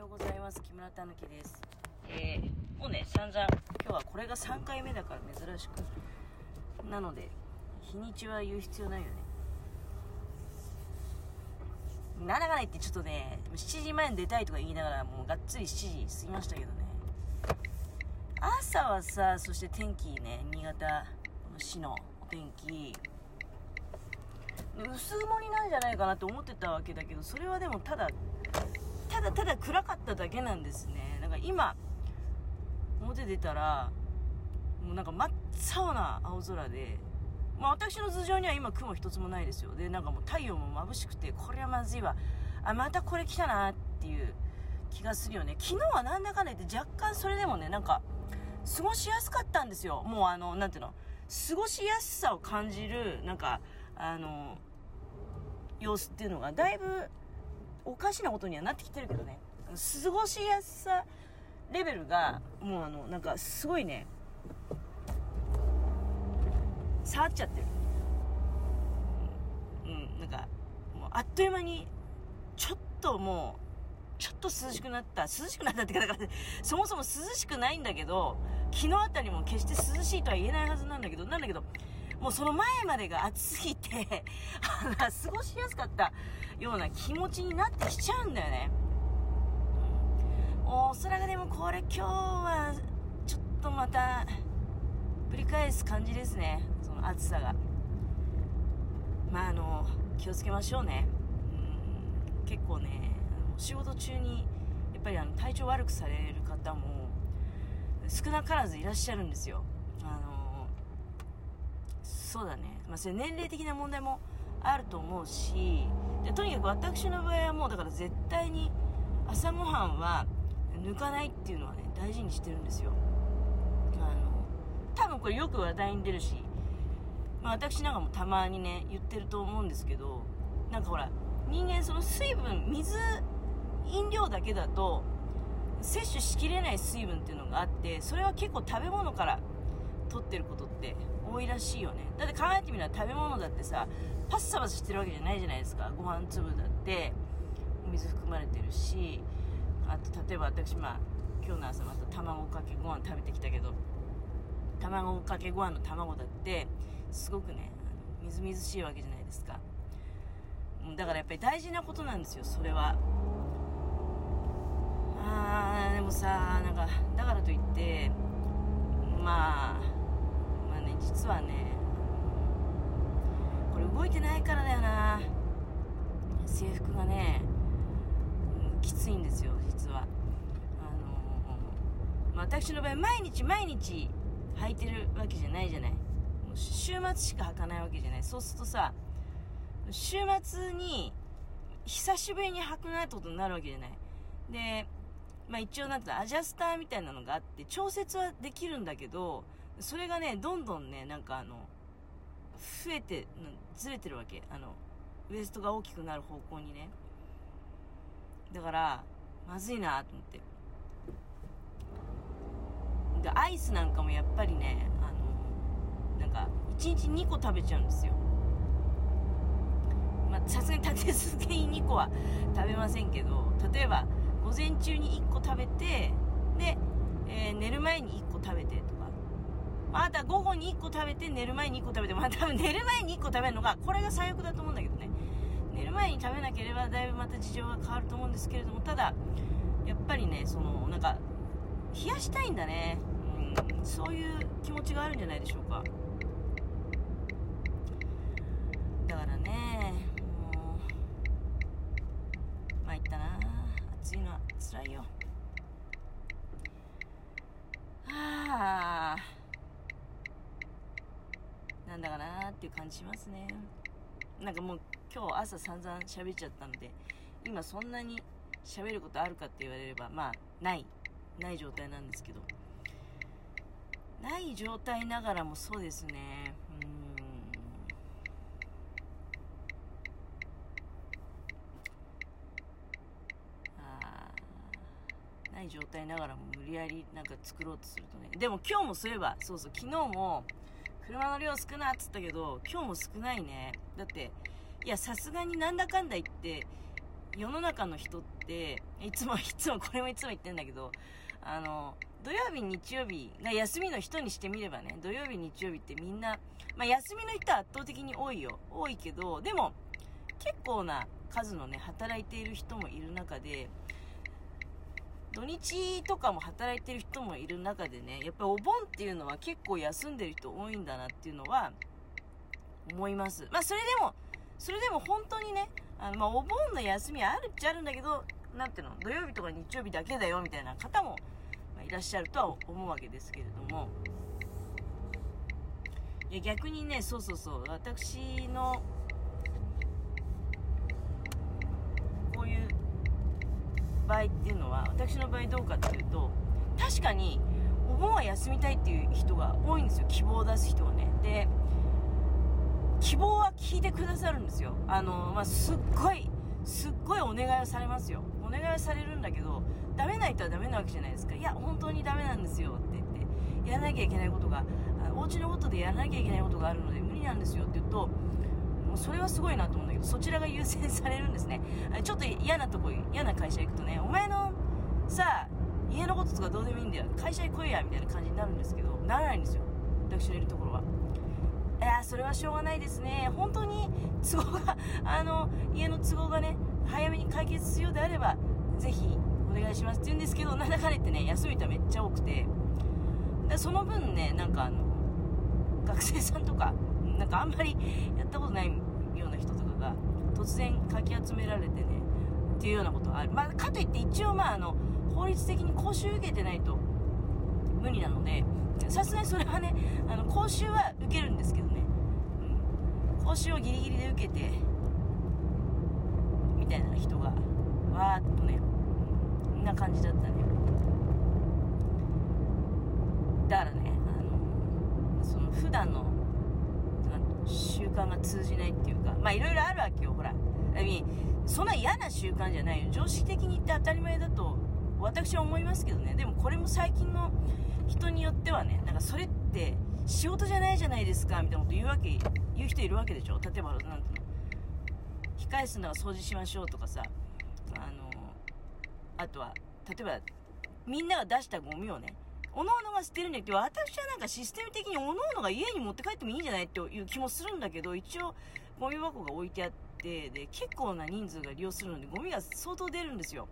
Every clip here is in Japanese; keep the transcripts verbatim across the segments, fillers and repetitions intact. ようございます。木村たぬきです、えー、もうね、散々今日はこれがさんかいめだから珍しく、なので日にちは言う必要ないよね。なんだかないってちょっとね、しちじまえに出たいとか言いながらもうがっつりしちじ過ぎましたけどね。朝はさ、そして天気ね、新潟市のお天気薄曇りなんじゃないかなと思ってたわけだけど、それはでもただただただ暗かっただけなんですね。なんか今表出たらもうなんか真っ青な青空で、まあ、私の頭上には今雲一つもないですよ。でなんかもう太陽も眩しくて、これはまずいわ、あまたこれ来たなっていう気がするよね。昨日はなんだかんだ言って若干それでもね、なんか過ごしやすかったんですよ。もうあのなんていうの、過ごしやすさを感じるなんかあの様子っていうのがだいぶおかしなことにはなってきてるけどね。過ごしやすさレベルがもうあのなんかすごいね、触っちゃってる、うん、うん、なんかもうあっという間にちょっともうちょっと涼しくなった涼しくなったってか、だからそもそも涼しくないんだけど、昨日あたりも決して涼しいとは言えないはずなんだけどなんだけどもうその前までが暑すぎて過ごしやすかったような気持ちになってきちゃうんだよね。お空がでもこれ今日はちょっとまた繰り返す感じですね。その暑さがまああの気をつけましょうね。うん、結構ね、仕事中にやっぱりあの体調悪くされる方も少なからずいらっしゃるんですよ。あのそうだね、まあ、それ年齢的な問題もあると思うし、でとにかく私の場合はもうだから絶対に朝ごはんは抜かないっていうのはね大事にしてるんですよ。あの多分これよく話題に出るし、まあ、私なんかもたまにね言ってると思うんですけど、なんかほら人間その水分水飲料だけだと摂取しきれない水分っていうのがあって、それは結構食べ物から取ってることって多いらしいよね。だって考えてみれば食べ物だってさ、パッサパサしてるわけじゃないじゃないですか。ご飯粒だってお水含まれてるし、あと例えば私、まあ、今日の朝また卵かけご飯食べてきたけど、卵かけご飯の卵だってすごくねみずみずしいわけじゃないですか。だからやっぱり大事なことなんですよ、それは。あーでもさ、なんかだからといってまあまあね、実はねこれ動いてないからだよな。制服がね、うん、きついんですよ実は。あのーまあ、私の場合毎日毎日履いてるわけじゃないじゃない。もう週末しか履かないわけじゃない。そうするとさ、週末に久しぶりに履くなってことになるわけじゃない。でまあ、一応なんてアジャスターみたいなのがあって調節はできるんだけど、それがねどんどんねなんかあの増えてずれてるわけ。あのウエストが大きくなる方向にね。だからまずいなと思って。でアイスなんかもやっぱりね、あのなんかいちにちにこ食べちゃうんですよ。まあさすがに立て続けににこは食べませんけど、例えば午前中にいっこ食べて、で、えー、寝る前にいっこ食べてとか、また午後にいっこ食べて、寝る前にいっこ食べて、また寝る前にいっこ食べるのがこれが最悪だと思うんだけどね。寝る前に食べなければだいぶまた事情が変わると思うんですけれども、ただやっぱりね、そのなんか冷やしたいんだね、うん、そういう気持ちがあるんじゃないでしょうか。だからね、もうまいったな。暑いのはつらいよ。はあ、なんだかなーっていう感じしますね。なんかもう今日朝散々喋っちゃったので、今そんなに喋ることあるかって言われればまあないない状態なんですけど、ない状態ながらもそうですね。ない状態ながらも無理やりなんか作ろうとするとね。でも今日もそういえば、そうそう昨日も車の量少なっつったけど、今日も少ないね。だっていやさすがになんだかんだ言って世の中の人ってて、いつもいつもこれもいつも言ってんだけど、あの土曜日日曜日が休みの人にしてみればね、土曜日日曜日ってみんな、まあ、休みの人は圧倒的に多いよ、多いけど、でも結構な数のね働いている人もいる中で、土日とかも働いてる人もいる中でね、やっぱりお盆っていうのは結構休んでる人多いんだなっていうのは思います。まあそれでも、それでも本当にね、あのまあお盆の休みあるっちゃあるんだけど、なんていうの、土曜日とか日曜日だけだよみたいな方もいらっしゃるとは思うわけですけれども、いや逆にね、そうそうそう、私のこういう場合っていうのは、私の場合どうかっていうと、確かにお盆は休みたいっていう人が多いんですよ、希望を出す人はね。で、希望は聞いてくださるんですよ。あの、まあ、すっごいすっごいお願いをされますよ。お願いをされるんだけど、ダメな人はダメなわけじゃないですか。いや本当にダメなんですよって言って、やらなきゃいけないことが、お家のことでやらなきゃいけないことがあるので無理なんですよって言うと、もうそれはすごいなと思うんだけど、そちらが優先されるんですね。ちょっと嫌なとこ、嫌な会社行くとね、お前のさ家のこととかどうでもいいんだよ、会社に来いやみたいな感じになるんですけど、ならないんですよ、私のいるところは。いやそれはしょうがないですね。本当に都合があの家の都合がね早めに解決するようであればぜひお願いしますって言うんですけど、なんだかねってね、休みとはめっちゃ多くて、でその分ね、なんかあの学生さんとか、なんかあんまりやったことないような人とかが突然かき集められてねっていうようなことがある。まあかといって一応まああの法律的に講習受けてないと無理なので、さすがにそれはね、あの講習は受けるんですけどね、うん、講習をギリギリで受けてみたいな人がわーっとね、こんな感じだったね。だからね、あのその普段の習慣が通じないっていうか、まあいろいろあるわけよ、ほら。そんな嫌な習慣じゃないよ、常識的に言って当たり前だと私は思いますけどね。でもこれも最近の人によってはね、なんかそれって仕事じゃないじゃないですかみたいなこと言うわけ、言う人いるわけでしょ。例えばなんていうの、控え室のは掃除しましょうとかさ、あのあとは例えばみんなが出したゴミをね、おのおのが捨てるんだけど、私はなんかシステム的におのおのが家に持って帰ってもいいんじゃないっていう気もするんだけど、一応ゴミ箱が置いてあって、で結構な人数が利用するのでゴミが相当出るんですよ。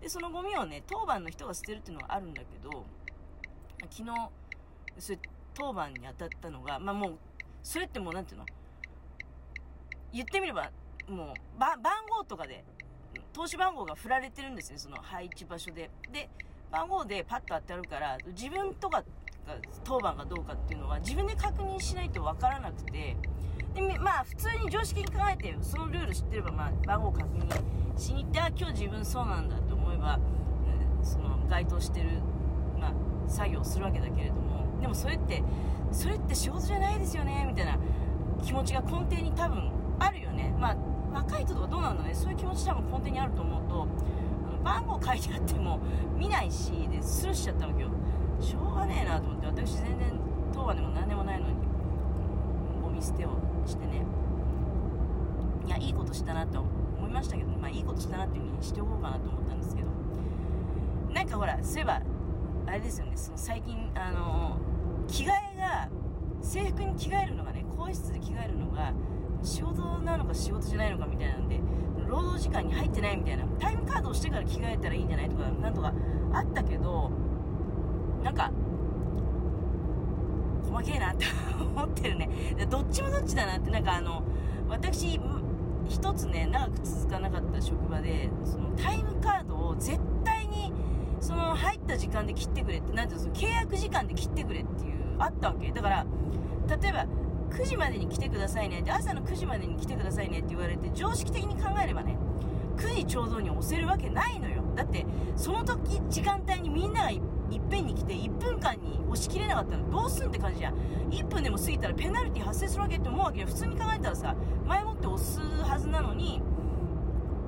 でそのゴミをね当番の人が捨てるっていうのがあるんだけど、昨日それ当番に当たったのが、まあもうそれってもうなんていうの、言ってみればもうば番号とかで投資番号が振られてるんですね、その配置場所で。で番号でパッと当たるから、自分とかが当番がどうかっていうのは自分で確認しないと分からなくて、でまあ普通に常識に考えてそのルール知ってれば、まあ番号確認しに行って、あ今日自分そうなんだと思えば、うん、その該当してる、まあ、作業をするわけだけれども、でもそれってそれって仕事じゃないですよねみたいな気持ちが根底に多分あるよね。まあ若い人とかどうなんだね、そういう気持ち多分根底にあると思うと、あの番号書いてあっても見ないしでスルーしちゃったわけよ。しょうがねえなと思って、私全然当番でも何でもないのにゴミ捨てをしてね、いやいいことしたなと思いましたけど、まあいいことしたなっていうふうにしておこうかなと思ったんですけど、なんかほらそういえばあれですよね、その最近あの着替えが、制服に着替えるのがね、更衣室で着替えるのが仕事なのか仕事じゃないのかみたいなんで、労働時間に入ってないみたいな、タイムカードをしてから着替えたらいいんじゃないとかなんとかあったけど、なんか細けえなって思ってるね。どっちもどっちだなって。なんかあの私一つね長く続かなかった職場で、そのタイムカードを絶対にその入った時間で切ってくれって、なんていうの、契約時間で切ってくれっていうあったわけだから、例えばくじまでに来てくださいねって、朝のくじまでに来てくださいねって言われて、常識的に考えればねくじちょうどに押せるわけないのよ。だってその時時間帯にみんながいっぺんに来ていっぷんかんに押し切れなかったらどうすんって感じじゃん。いっぷんでも過ぎたらペナルティ発生するわけって思うわけよ。普通に考えたらさ、前もって押すはずなのに、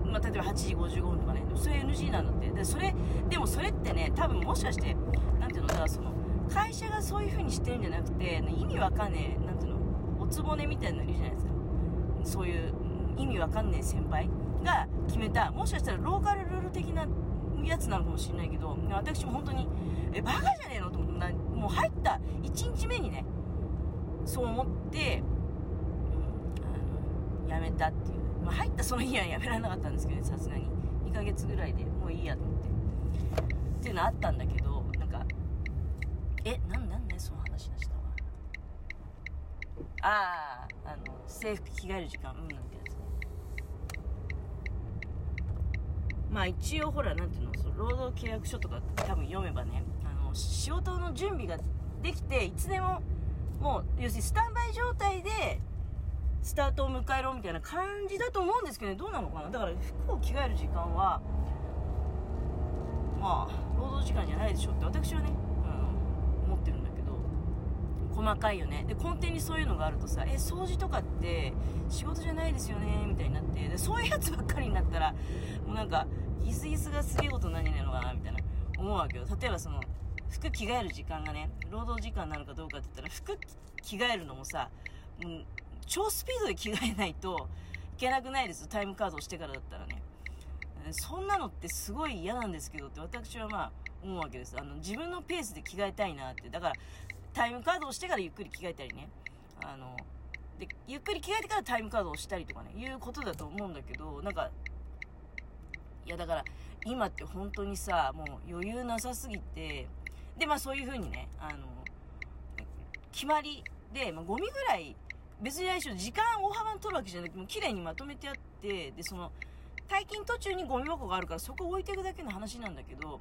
まあ、例えばはちじごじゅうごふんとかね、それ エヌジー なんだって。でそれでもそれってね、多分もしかしてなんていうの、だからその会社がそういう風にしてるんじゃなくて、意味わかんねえ、なんていうの、おつぼねみたいなのいるじゃないですか、そういう意味わかんねえ先輩が決めた、もしかしたらローカルルール的なやつなのかもしれないけど、私も本当にえバカじゃねえのと思って、もう入ったいちにちめにねそう思って、うん、あのやめたっていう、まあ、入ったその日はやめられなかったんですけどね、さすがににかげつぐらいでもういいやと思ってっていうのあったんだけど、なんかえなんなんねその話でしたわ。あああの制服着替える時間うんなんてやつね。まあ一応ほらなんていうの、その労働契約書とか多分読めばね、あの仕事の準備ができていつでももう要するにスタンバイ状態でスタートを迎えろみたいな感じだと思うんですけどね、どうなのかな。だから服を着替える時間はまあ労働時間じゃないでしょって私はね、うん、思ってるんだけど、細かいよね。で根底にそういうのがあるとさ、え掃除とかって仕事じゃないですよねみたいになって、でそういうやつばっかりになったらもうなんかギスギスがすげえこと何になるのかなみたいな思うわけよ。例えばその服着替える時間がね労働時間なのかどうかって言ったら、服着替えるのもさ、うん、超スピードで着替えないといけなくないです、タイムカードをしてからだったらね。そんなのってすごい嫌なんですけどって私はまあ思うわけです。あの自分のペースで着替えたいなって、だからタイムカードをしてからゆっくり着替えたりね、あのでゆっくり着替えてからタイムカードをしたりとかねいうことだと思うんだけど、なんかいやだから今って本当にさもう余裕なさすぎて、でまあそういう風にねあの決まりで、まあ、ゴミぐらい別に来週時間大幅に取るわけじゃなくてもう綺麗にまとめてあって、でその退勤途中にゴミ箱があるからそこ置いていくだけの話なんだけど、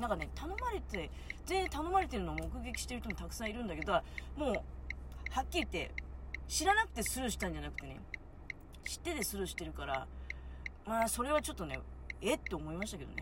なんかね頼まれて全然頼まれてるのを目撃してる人もたくさんいるんだけど、もうはっきり言って知らなくてスルーしたんじゃなくてね、知っててスルーしてるから、まあそれはちょっとねえって思いましたけどね。